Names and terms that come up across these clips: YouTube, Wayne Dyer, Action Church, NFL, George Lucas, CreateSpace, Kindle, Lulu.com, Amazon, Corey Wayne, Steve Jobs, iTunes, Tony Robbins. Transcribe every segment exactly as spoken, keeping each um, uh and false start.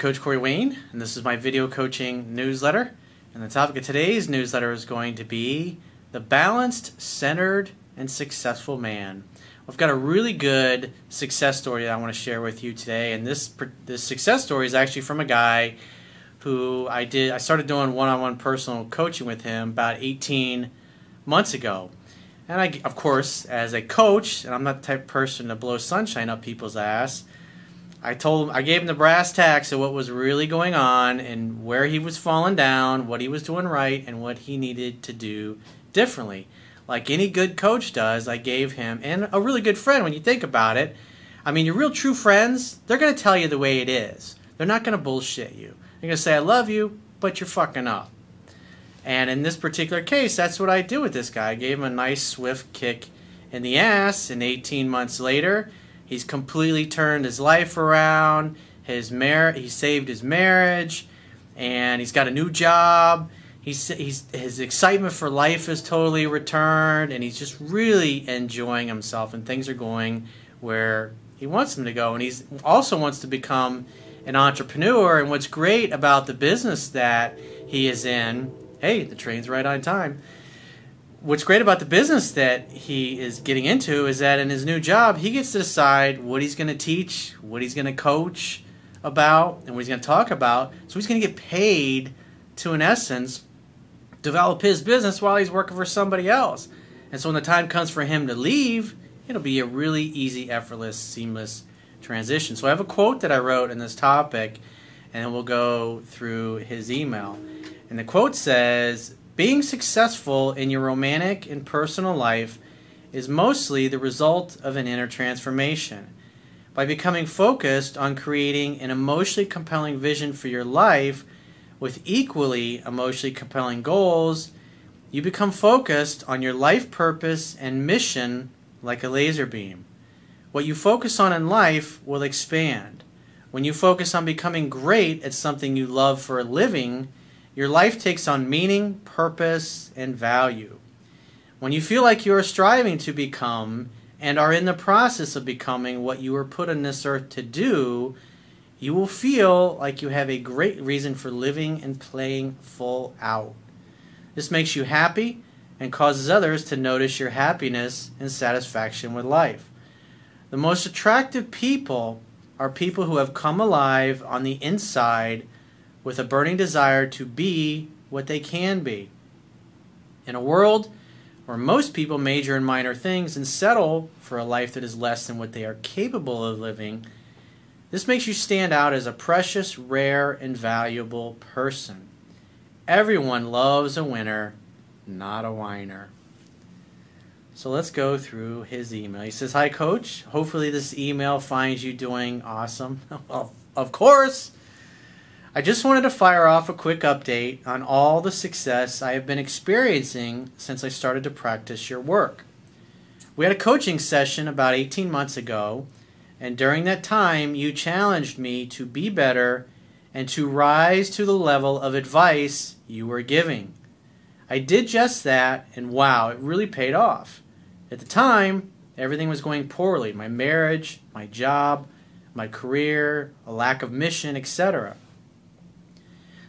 Coach Corey Wayne, and this is my video coaching newsletter. And the topic of today's newsletter is going to be the balanced, centered, and successful man. I've got a really good success story that I want to share with you today, and this this success story is actually from a guy who I did I started doing one-on-one personal coaching with him about eighteen months ago. And I, of course, as a coach, and I'm not the type of person to blow sunshine up people's ass, I told him, I gave him the brass tacks of what was really going on and where he was falling down, what he was doing right, and what he needed to do differently. Like any good coach does, I gave him, and a really good friend when you think about it. I mean, your real true friends, they're going to tell you the way it is. They're not going to bullshit you. They're going to say, I love you, but you're fucking up. And in this particular case, that's what I did with this guy. I gave him a nice, swift kick in the ass, and eighteen months later, he's completely turned his life around. His mar- he saved his marriage, and he's got a new job. He's, he's, his excitement for life is totally returned, and he's just really enjoying himself, and things are going where he wants them to go. And he also wants to become an entrepreneur, and what's great about the business that he is in, hey, the train's right on time. What's great about the business that he is getting into is that in his new job, he gets to decide what he's going to teach, what he's going to coach about, and what he's going to talk about. So he's going to get paid to, in essence, develop his business while he's working for somebody else. And so when the time comes for him to leave, it'll be a really easy, effortless, seamless transition. So I have a quote that I wrote in this topic, and we'll go through his email. And the quote says, being successful in your romantic and personal life is mostly the result of an inner transformation. By becoming focused on creating an emotionally compelling vision for your life with equally emotionally compelling goals, you become focused on your life purpose and mission like a laser beam. What you focus on in life will expand. When you focus on becoming great at something you love for a living, your life takes on meaning, purpose, and value. When you feel like you are striving to become and are in the process of becoming what you were put on this earth to do, you will feel like you have a great reason for living and playing full out. This makes you happy and causes others to notice your happiness and satisfaction with life. The most attractive people are people who have come alive on the inside with a burning desire to be what they can be. In a world where most people major in minor things and settle for a life that is less than what they are capable of living, this makes you stand out as a precious, rare, and valuable person. Everyone loves a winner, not a whiner. So let's go through his email. He says, hi, Coach. Hopefully this email finds you doing awesome. Well, of course. I just wanted to fire off a quick update on all the success I have been experiencing since I started to practice your work. We had a coaching session about eighteen months ago, and during that time, you challenged me to be better and to rise to the level of advice you were giving. I did just that, and wow, it really paid off. At the time, everything was going poorly. My marriage, my job, my career, a lack of mission, et cetera.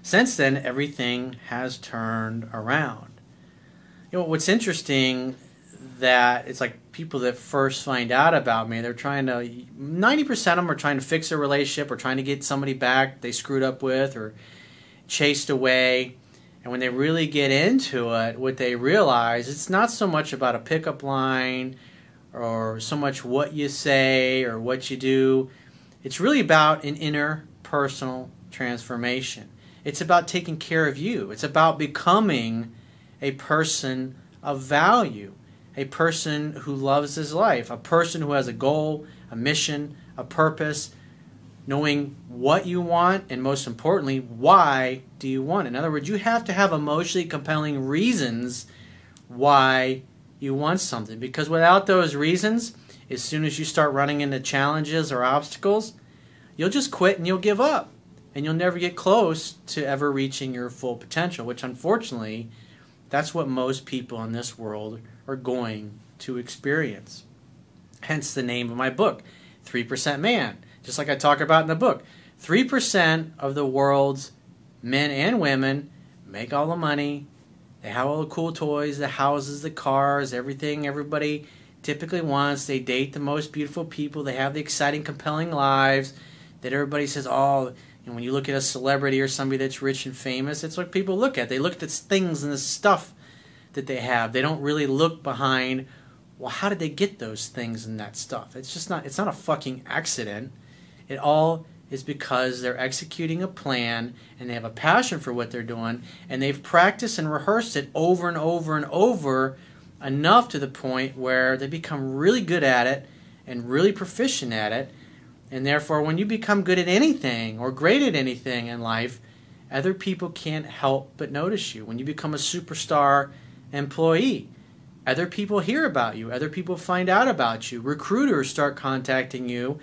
Since then, everything has turned around. You know, what's interesting that it's like people that first find out about me, they're trying to, ninety percent of them are trying to fix a relationship or trying to get somebody back they screwed up with or chased away. And when they really get into it, what they realize, it's not so much about a pickup line or so much what you say or what you do. It's really about an inner personal transformation. It's about taking care of you. It's about becoming a person of value, a person who loves his life, a person who has a goal, a mission, a purpose, knowing what you want, and most importantly, why do you want it? In other words, you have to have emotionally compelling reasons why you want something, because without those reasons, as soon as you start running into challenges or obstacles, you'll just quit and you'll give up. And you'll never get close to ever reaching your full potential, which unfortunately, that's what most people in this world are going to experience. Hence the name of my book, three percent Man, just like I talk about in the book. three percent of the world's men and women make all the money. They have all the cool toys, the houses, the cars, everything everybody typically wants. They date the most beautiful people. They have the exciting, compelling lives that everybody says, oh, and when you look at a celebrity or somebody that's rich and famous, that's what people look at. They look at the things and the stuff that they have. They don't really look behind, well, how did they get those things and that stuff? It's just not, it's not a fucking accident. It all is because they're executing a plan and they have a passion for what they're doing, and they've practiced and rehearsed it over and over and over enough to the point where they become really good at it and really proficient at it. And therefore, when you become good at anything or great at anything in life, other people can't help but notice you. When you become a superstar employee, other people hear about you. Other people find out about you. Recruiters start contacting you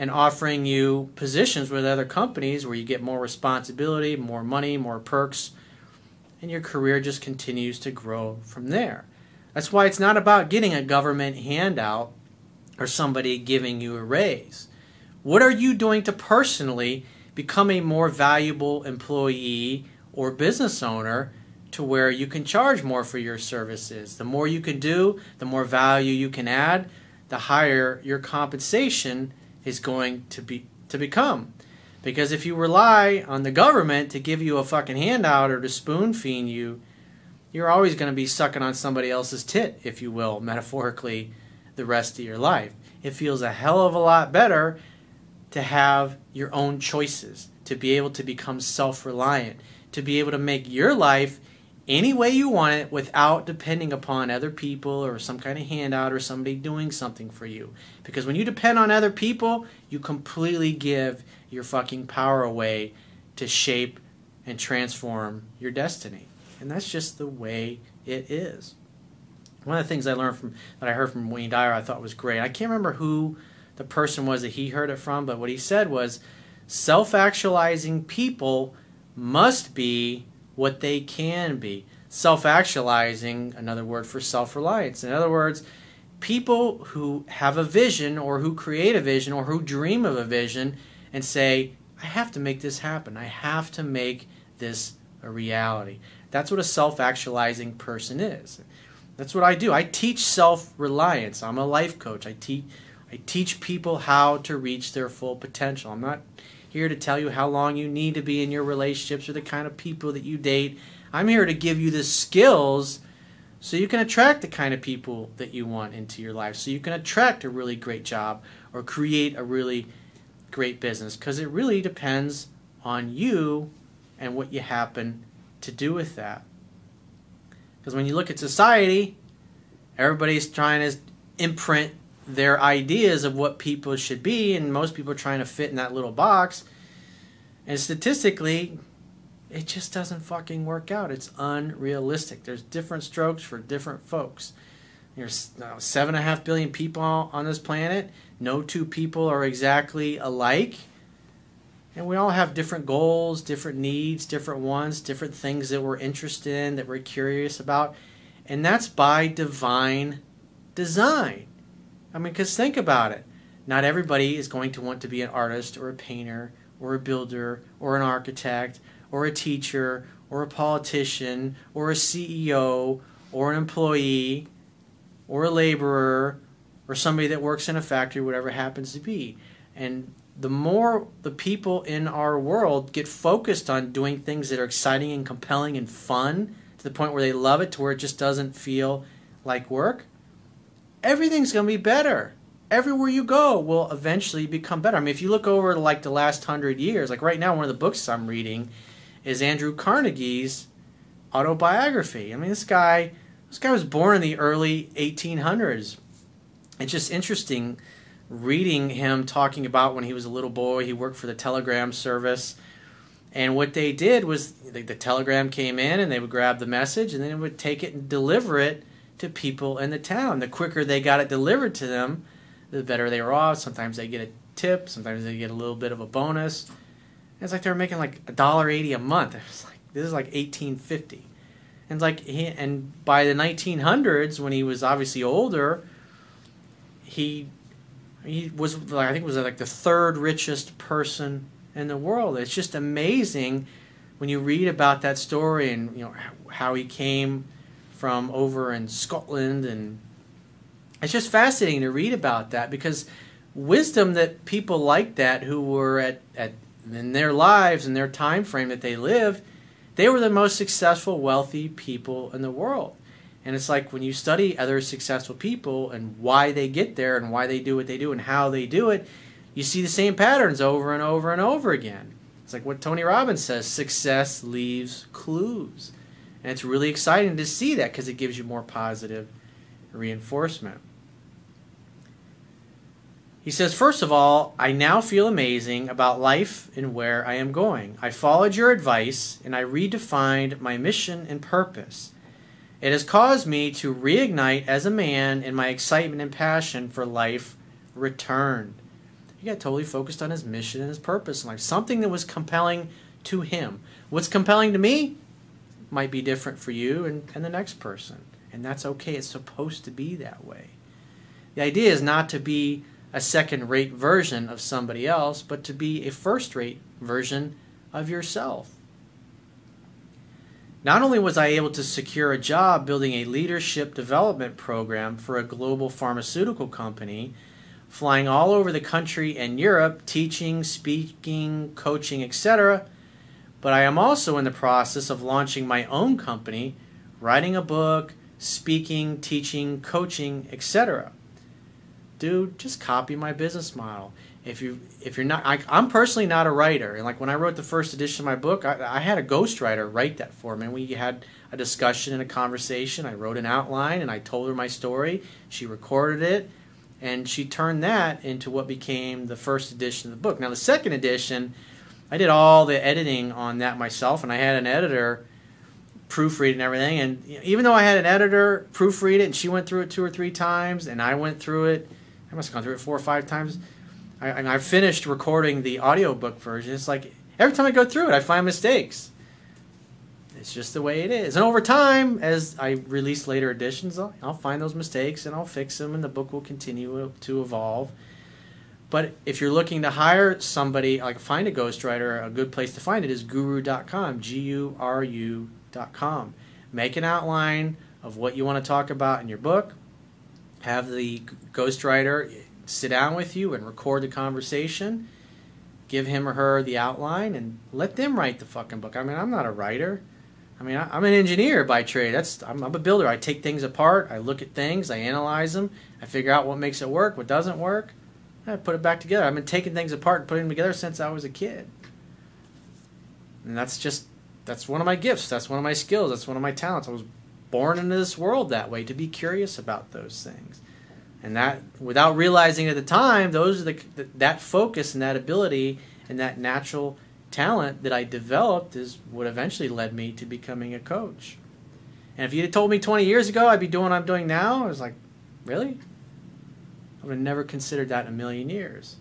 and offering you positions with other companies where you get more responsibility, more money, more perks, and your career just continues to grow from there. That's why it's not about getting a government handout or somebody giving you a raise. What are you doing to personally become a more valuable employee or business owner to where you can charge more for your services? The more you can do, the more value you can add, the higher your compensation is going to be to become. Because if you rely on the government to give you a fucking handout or to spoon feed you, you're always going to be sucking on somebody else's tit, if you will, metaphorically, the rest of your life. It feels a hell of a lot better to have your own choices, to be able to become self-reliant, to be able to make your life any way you want it without depending upon other people or some kind of handout or somebody doing something for you. Because when you depend on other people, you completely give your fucking power away to shape and transform your destiny. And that's just the way it is. One of the things I learned from, that I heard from Wayne Dyer, I thought was great. I can't remember who the person was that he heard it from, but what he said was, self-actualizing people must be what they can be. Self-actualizing, another word for self-reliance. In other words, people who have a vision or who create a vision or who dream of a vision and say, I have to make this happen. I have to make this a reality. That's what a self-actualizing person is. That's what I do. I teach self-reliance. I'm a life coach. I teach I teach people how to reach their full potential. I'm not here to tell you how long you need to be in your relationships or the kind of people that you date. I'm here to give you the skills so you can attract the kind of people that you want into your life, so you can attract a really great job or create a really great business, because it really depends on you and what you happen to do with that. Because when you look at society, everybody's trying to imprint their ideas of what people should be, and most people are trying to fit in that little box, and statistically it just doesn't fucking work out. It's unrealistic. There's different strokes for different folks. There's now seven and a half billion people on this planet. No two people are exactly alike, and we all have different goals, different needs, different wants, different things that we're interested in, that we're curious about, and that's by divine design. I mean, because think about it. Not everybody is going to want to be an artist or a painter or a builder or an architect or a teacher or a politician or a C E O or an employee or a laborer or somebody that works in a factory, whatever it happens to be. And the more the people in our world get focused on doing things that are exciting and compelling and fun to the point where they love it, to where it just doesn't feel like work, everything's going to be better. Everywhere you go will eventually become better. I mean, if you look over to like the last hundred years, like right now, one of the books I'm reading is Andrew Carnegie's autobiography. I mean, this guy, this guy was born in the early eighteen hundreds. It's just interesting reading him talking about when he was a little boy, he worked for the telegram service. And what they did was the, the telegram came in and they would grab the message and then it would take it and deliver it to people in the town. The quicker they got it delivered to them, the better they were off. Sometimes they get a tip, sometimes they get a little bit of a bonus. And it's like they were making like a dollar eighty a month. It's like, this is like eighteen fifty, and it's like he, and by the nineteen hundreds, when he was obviously older, he he was, I think, was like the third richest person in the world. It's just amazing when you read about that story, and you know how he came from over in Scotland, and it's just fascinating to read about that, because wisdom that people like that, who were at, at in their lives and their time frame that they lived, they were the most successful, wealthy people in the world. And it's like when you study other successful people and why they get there and why they do what they do and how they do it, you see the same patterns over and over and over again. It's like what Tony Robbins says, success leaves clues. And it's really exciting to see that, because it gives you more positive reinforcement. He says, first of all, I now feel amazing about life and where I am going. I followed your advice and I redefined my mission and purpose. It has caused me to reignite as a man, and my excitement and passion for life returned. He got totally focused on his mission and his purpose in life, something that was compelling to him. What's compelling to me might be different for you and, and the next person, and that's okay. It's supposed to be that way. The idea is not to be a second-rate version of somebody else, but to be a first-rate version of yourself. Not only was I able to secure a job building a leadership development program for a global pharmaceutical company, flying all over the country and Europe, teaching, speaking, coaching, et cetera, but I am also in the process of launching my own company, writing a book, speaking, teaching, coaching, et cetera. Dude, just copy my business model. If you if you're not, I, I'm personally not a writer, and like when I wrote the first edition of my book, I, I had a ghostwriter write that for me. And we had a discussion and a conversation. I wrote an outline and I told her my story. She recorded it, and she turned that into what became the first edition of the book. Now the second edition, I did all the editing on that myself, and I had an editor proofread and everything. And even though I had an editor proofread it, and she went through it two or three times, and I went through it. I must have gone through it four or five times. I, and I finished recording the audiobook version. It's like every time I go through it, I find mistakes. It's just the way it is. And over time, as I release later editions, I'll, I'll find those mistakes and I'll fix them, and the book will continue to evolve. But if you're looking to hire somebody, like find a ghostwriter, a good place to find it is guru dot com, G U R U dot com. Make an outline of what you want to talk about in your book. Have the ghostwriter sit down with you and record the conversation. Give him or her the outline and let them write the fucking book. I mean, I'm not a writer. I mean, I'm an engineer by trade. That's I'm, I'm a builder. I take things apart. I look at things. I analyze them. I figure out what makes it work, what doesn't work. I put it back together. I've been taking things apart and putting them together since I was a kid. And that's just, that's one of my gifts. That's one of my skills. That's one of my talents. I was born into this world that way, to be curious about those things. And that, without realizing at the time, those are the, that focus and that ability and that natural talent that I developed is what eventually led me to becoming a coach. And if you had told me twenty years ago I'd be doing what I'm doing now, I was like, really? I would have never considered that in a million years.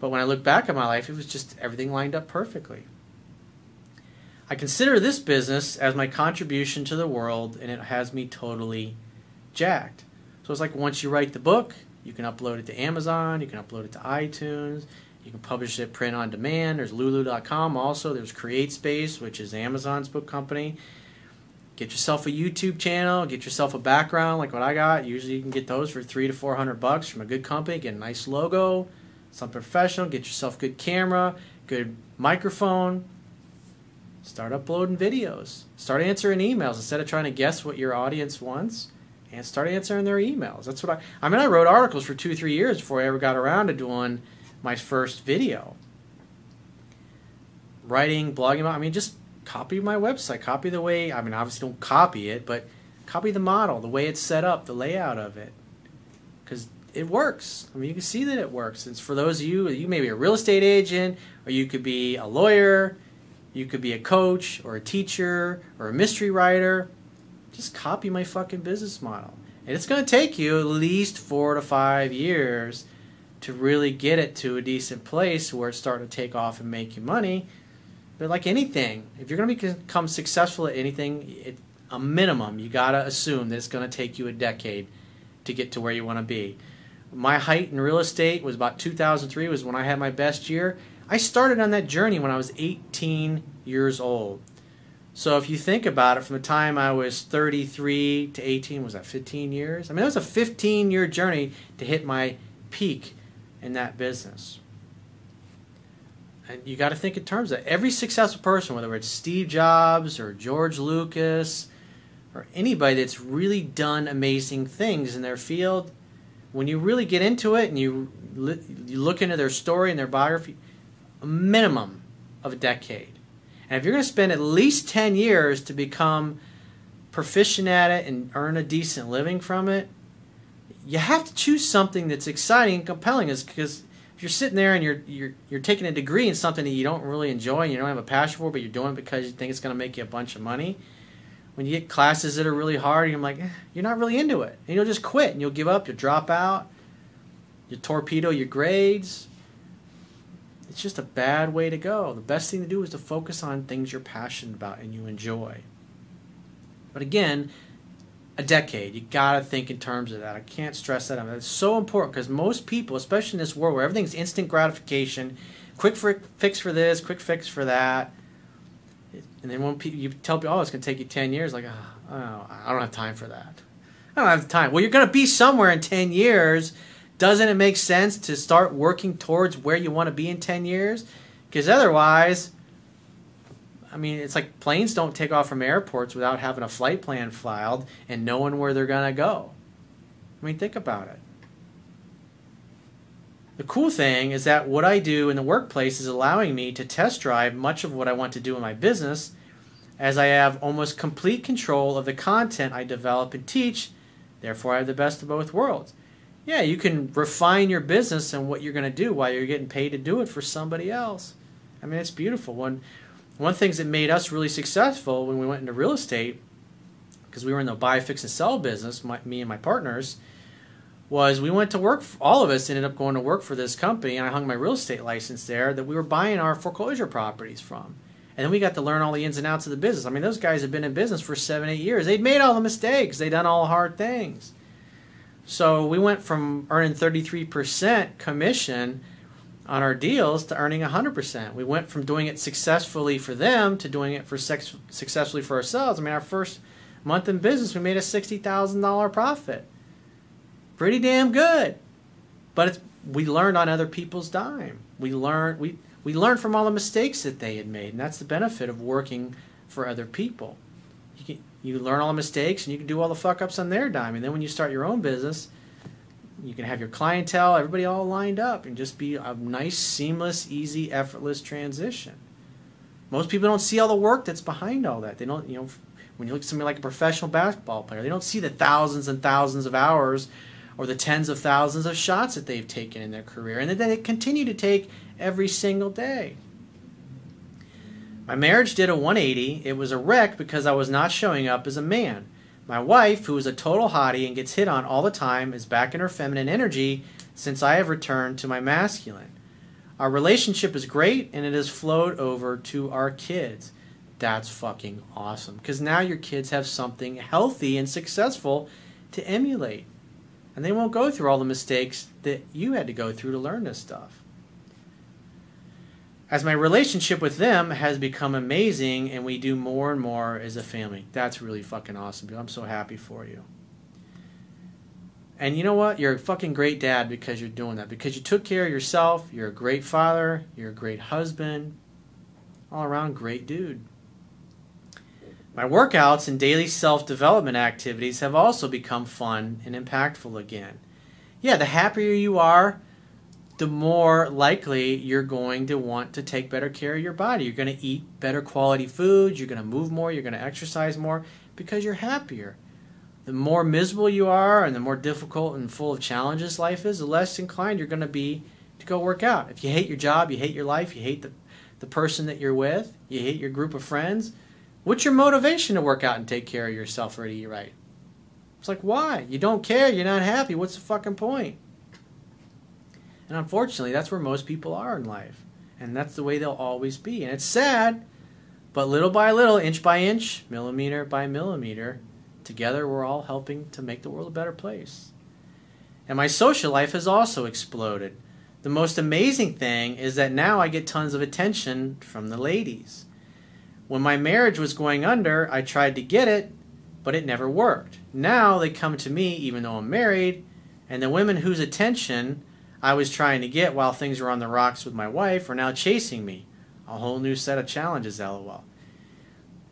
But when I look back at my life, it was just everything lined up perfectly. I consider this business as my contribution to the world, and it has me totally jacked. So it's like once you write the book, you can upload it to Amazon, you can upload it to iTunes, you can publish it print on demand. There's Lulu dot com also. There's CreateSpace, which is Amazon's book company. Get yourself a YouTube channel, get yourself a background like what I got. Usually you can get those for three to four hundred bucks from a good company. Get a nice logo, something professional, get yourself a good camera, good microphone. Start uploading videos. Start answering emails instead of trying to guess what your audience wants, and start answering their emails. That's what I I mean, I wrote articles for two, three years before I ever got around to doing my first video. Writing, blogging, I mean, just copy my website. Copy the way, I mean, obviously don't copy it, but copy the model, the way it's set up, the layout of it. Because it works. I mean, you can see that it works. It's for those of you, you may be a real estate agent, or you could be a lawyer, you could be a coach or a teacher or a mystery writer. Just copy my fucking business model. And it's going to take you at least four to five years to really get it to a decent place where it's starting to take off and make you money. But like anything, if you're going to become successful at anything, it, a minimum, you got to assume that it's going to take you a decade to get to where you want to be. My height in real estate was about two thousand three was when I had my best year. I started on that journey when I was eighteen years old. So if you think about it, from the time I was thirty-three to eighteen, was that fifteen years? I mean, it was a fifteen-year journey to hit my peak in that business. And you got to think in terms of every successful person, whether it's Steve Jobs or George Lucas or anybody that's really done amazing things in their field, when you really get into it and you, you look into their story and their biography, a minimum of a decade. And if you're going to spend at least ten years to become proficient at it and earn a decent living from it, you have to choose something that's exciting and compelling. Is because if you're sitting there and you're, you're, you're taking a degree in something that you don't really enjoy and you don't have a passion for, but you're doing it because you think it's going to make you a bunch of money, when you get classes that are really hard, you're like, eh, you're not really into it. And you'll just quit and you'll give up, you'll drop out, you'll torpedo your grades. It's just a bad way to go. The best thing to do is to focus on things you're passionate about and you enjoy. But again, a decade. You gotta think in terms of that. I can't stress that. I mean, it's so important because most people, especially in this world where everything's instant gratification, quick for, fix for this, quick fix for that, and then when people, you tell people, oh, it's gonna take you ten years, like, oh, I don't have time for that. I don't have time. Well, you're gonna be somewhere in ten years. Doesn't it make sense to start working towards where you want to be in ten years? Because otherwise, I mean, it's like planes don't take off from airports without having a flight plan filed and knowing where they're going to go. I mean, think about it. The cool thing is that what I do in the workplace is allowing me to test drive much of what I want to do in my business, as I have almost complete control of the content I develop and teach. Therefore, I have the best of both worlds. Yeah, you can refine your business and what you're going to do while you're getting paid to do it for somebody else. I mean, it's beautiful. One, one of the things that made us really successful when we went into real estate, because we were in the buy, fix, and sell business, my, me and my partners, was we went to work, all of us ended up going to work for this company, and I hung my real estate license there that we were buying our foreclosure properties from. And then we got to learn all the ins and outs of the business. I mean, those guys have been in business for seven, eight years. They'd made all the mistakes. They'd done all the hard things. So we went from earning thirty-three percent commission on our deals to earning one hundred percent. We went from doing it successfully for them to doing it for sex successfully for ourselves. I mean, our first month in business, we made a sixty thousand dollar profit. Pretty damn good. But it's, we learned on other people's dime. We learned, we, we learned from all the mistakes that they had made, and that's the benefit of working for other people. You can, You learn all the mistakes, and you can do all the fuck-ups on their dime. And then when you start your own business, you can have your clientele, everybody all lined up, and just be a nice, seamless, easy, effortless transition. Most people don't see all the work that's behind all that. They don't, you know, when you look at somebody like a professional basketball player, they don't see the thousands and thousands of hours or the tens of thousands of shots that they've taken in their career, and that they continue to take every single day. My marriage did a one eighty. It was a wreck because I was not showing up as a man. My wife, who is a total hottie and gets hit on all the time, is back in her feminine energy since I have returned to my masculine. Our relationship is great, and it has flowed over to our kids. That's fucking awesome, because now your kids have something healthy and successful to emulate, and they won't go through all the mistakes that you had to go through to learn this stuff. As my relationship with them has become amazing, and we do more and more as a family. That's really fucking awesome. I'm so happy for you. And you know what? You're a fucking great dad because you're doing that. Because you took care of yourself. You're a great father. You're a great husband. All around great dude. My workouts and daily self-development activities have also become fun and impactful again. Yeah, the happier you are, the more likely you're going to want to take better care of your body. You're going to eat better quality foods. You're going to move more. You're going to exercise more because you're happier. The more miserable you are and the more difficult and full of challenges life is, the less inclined you're going to be to go work out. If you hate your job, you hate your life, you hate the, the person that you're with, you hate your group of friends, what's your motivation to work out and take care of yourself or to eat right? It's like, why? You don't care. You're not happy. What's the fucking point? And unfortunately, that's where most people are in life. And that's the way they'll always be. And it's sad, but little by little, inch by inch, millimeter by millimeter, together we're all helping to make the world a better place. And my social life has also exploded. The most amazing thing is that now I get tons of attention from the ladies. When my marriage was going under, I tried to get it, but it never worked. Now they come to me even though I'm married, and the women whose attention I was trying to get while things were on the rocks with my wife are now chasing me. A whole new set of challenges, lol.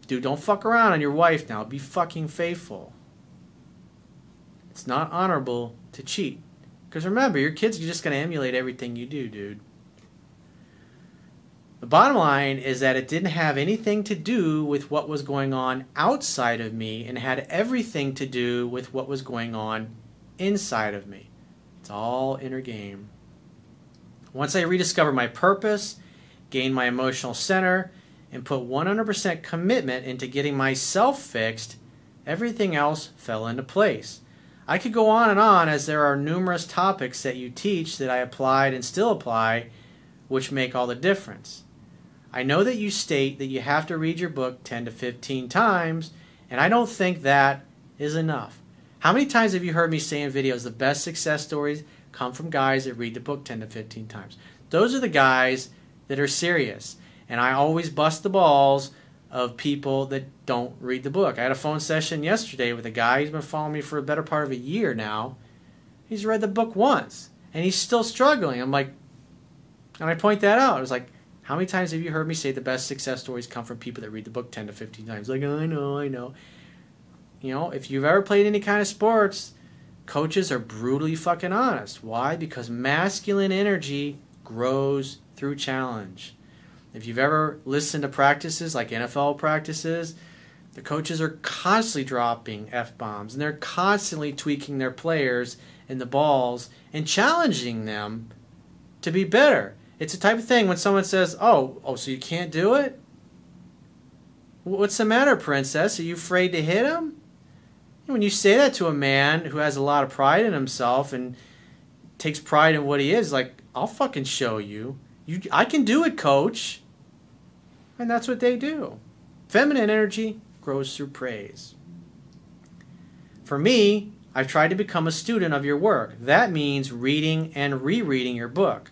Dude, don't fuck around on your wife now. Be fucking faithful. It's not honorable to cheat. Because remember, your kids are just going to emulate everything you do, dude. The bottom line is that it didn't have anything to do with what was going on outside of me and had everything to do with what was going on inside of me. It's all inner game. Once I rediscover my purpose, gain my emotional center, and put one hundred percent commitment into getting myself fixed, everything else fell into place. I could go on and on, as there are numerous topics that you teach that I applied and still apply, which make all the difference. I know that you state that you have to read your book ten to fifteen times, and I don't think that is enough. How many times have you heard me say in videos the best success stories come from guys that read the book ten to fifteen times? Those are the guys that are serious, and I always bust the balls of people that don't read the book. I had a phone session yesterday with a guy who's been following me for a better part of a year now. He's read the book once, and he's still struggling. I'm like, and I point that out. I was like, how many times have you heard me say the best success stories come from people that read the book ten to fifteen times? Like, I know, I know. You know, if you've ever played any kind of sports, coaches are brutally fucking honest. Why? Because masculine energy grows through challenge. If you've ever listened to practices like N F L practices, the coaches are constantly dropping F-bombs, and they're constantly tweaking their players and the balls and challenging them to be better. It's the type of thing when someone says, oh, oh, so you can't do it? What's the matter, princess? Are you afraid to hit him? When you say that to a man who has a lot of pride in himself and takes pride in what he is, like, I'll fucking show you. You, I can do it, coach. And that's what they do. Feminine energy grows through praise. For me, I've tried to become a student of your work. That means reading and rereading your book.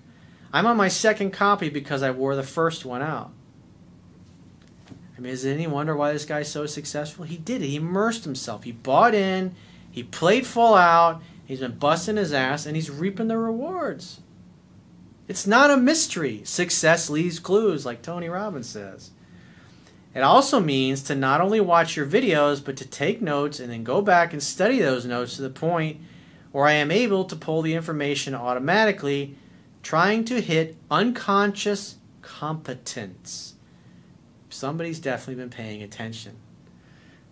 I'm on my second copy because I wore the first one out. I mean, is it any wonder why this guy's so successful? He did it. He immersed himself. He bought in. He played full out. He's been busting his ass, and he's reaping the rewards. It's not a mystery. Success leaves clues, like Tony Robbins says. It also means to not only watch your videos, but to take notes and then go back and study those notes to the point where I am able to pull the information automatically, trying to hit unconscious competence. Somebody's definitely been paying attention.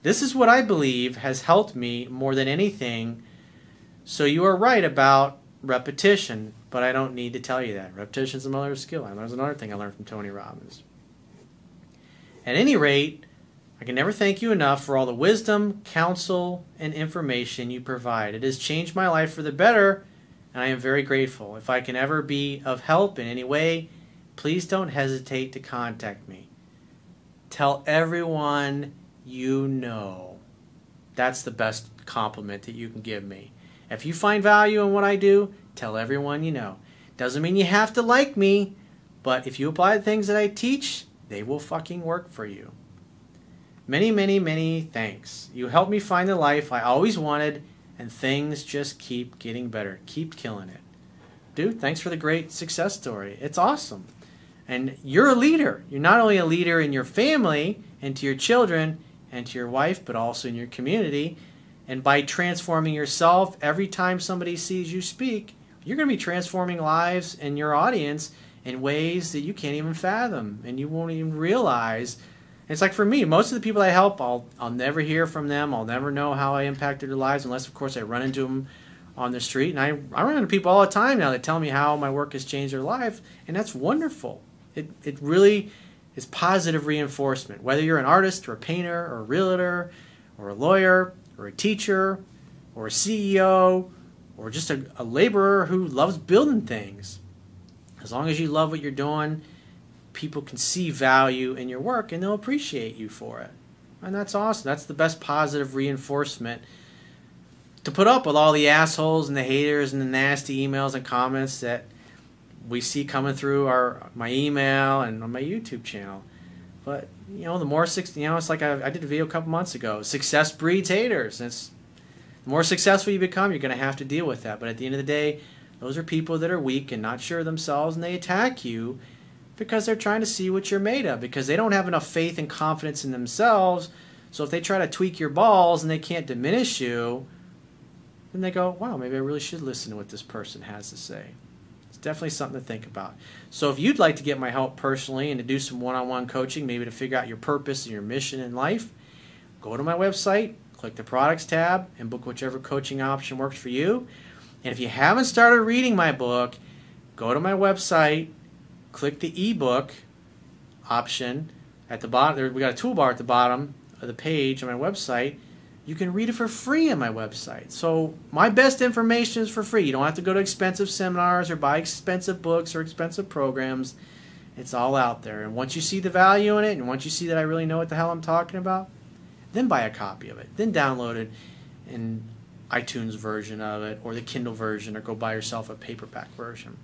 This is what I believe has helped me more than anything. So you are right about repetition, but I don't need to tell you that. Repetition is a mother of skill. And there's another thing I learned from Tony Robbins. At any rate, I can never thank you enough for all the wisdom, counsel, and information you provide. It has changed my life for the better, and I am very grateful. If I can ever be of help in any way, please don't hesitate to contact me. Tell everyone you know. That's the best compliment that you can give me. If you find value in what I do, tell everyone you know. Doesn't mean you have to like me, but if you apply the things that I teach, they will fucking work for you. Many, many, many thanks. You helped me find the life I always wanted, and things just keep getting better. Keep killing it. Dude, thanks for the great success story. It's awesome. And you're a leader. You're not only a leader in your family and to your children and to your wife, but also in your community. And by transforming yourself, every time somebody sees you speak, you're going to be transforming lives and your audience in ways that you can't even fathom and you won't even realize. And it's like for me, most of the people I help, I'll, I'll never hear from them. I'll never know how I impacted their lives unless, of course, I run into them on the street. And I, I run into people all the time now that tell me how my work has changed their life, and that's wonderful. It, it really is positive reinforcement. Whether you're an artist or a painter or a realtor or a lawyer, or a teacher, or a C E O, or just a, a laborer who loves building things. As long as you love what you're doing, people can see value in your work and they'll appreciate you for it. And that's awesome. That's the best positive reinforcement to put up with all the assholes and the haters and the nasty emails and comments that we see coming through our my email and on my YouTube channel. But you know, the more success, you know, it's like I, I did a video a couple months ago. Success breeds haters. It's the more successful you become, you're going to have to deal with that. But at the end of the day, those are people that are weak and not sure of themselves, and they attack you because they're trying to see what you're made of, because they don't have enough faith and confidence in themselves. So if they try to tweak your balls and they can't diminish you, then they go, wow, maybe I really should listen to what this person has to say. It's definitely something to think about. So if you'd like to get my help personally and to do some one-on-one coaching, maybe to figure out your purpose and your mission in life, go to my website, click the products tab, and book whichever coaching option works for you. And if you haven't started reading my book, go to my website, click the ebook option at the bottom. There, we got a toolbar at the bottom of the page on my website. You can read it for free on my website. So my best information is for free. You don't have to go to expensive seminars or buy expensive books or expensive programs. It's all out there. And once you see the value in it, and once you see that I really know what the hell I'm talking about, then buy a copy of it. Then download it and iTunes version of it, or the Kindle version, or go buy yourself a paperback version.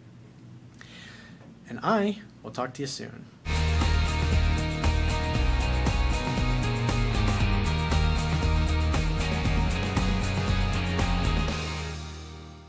And I will talk to you soon.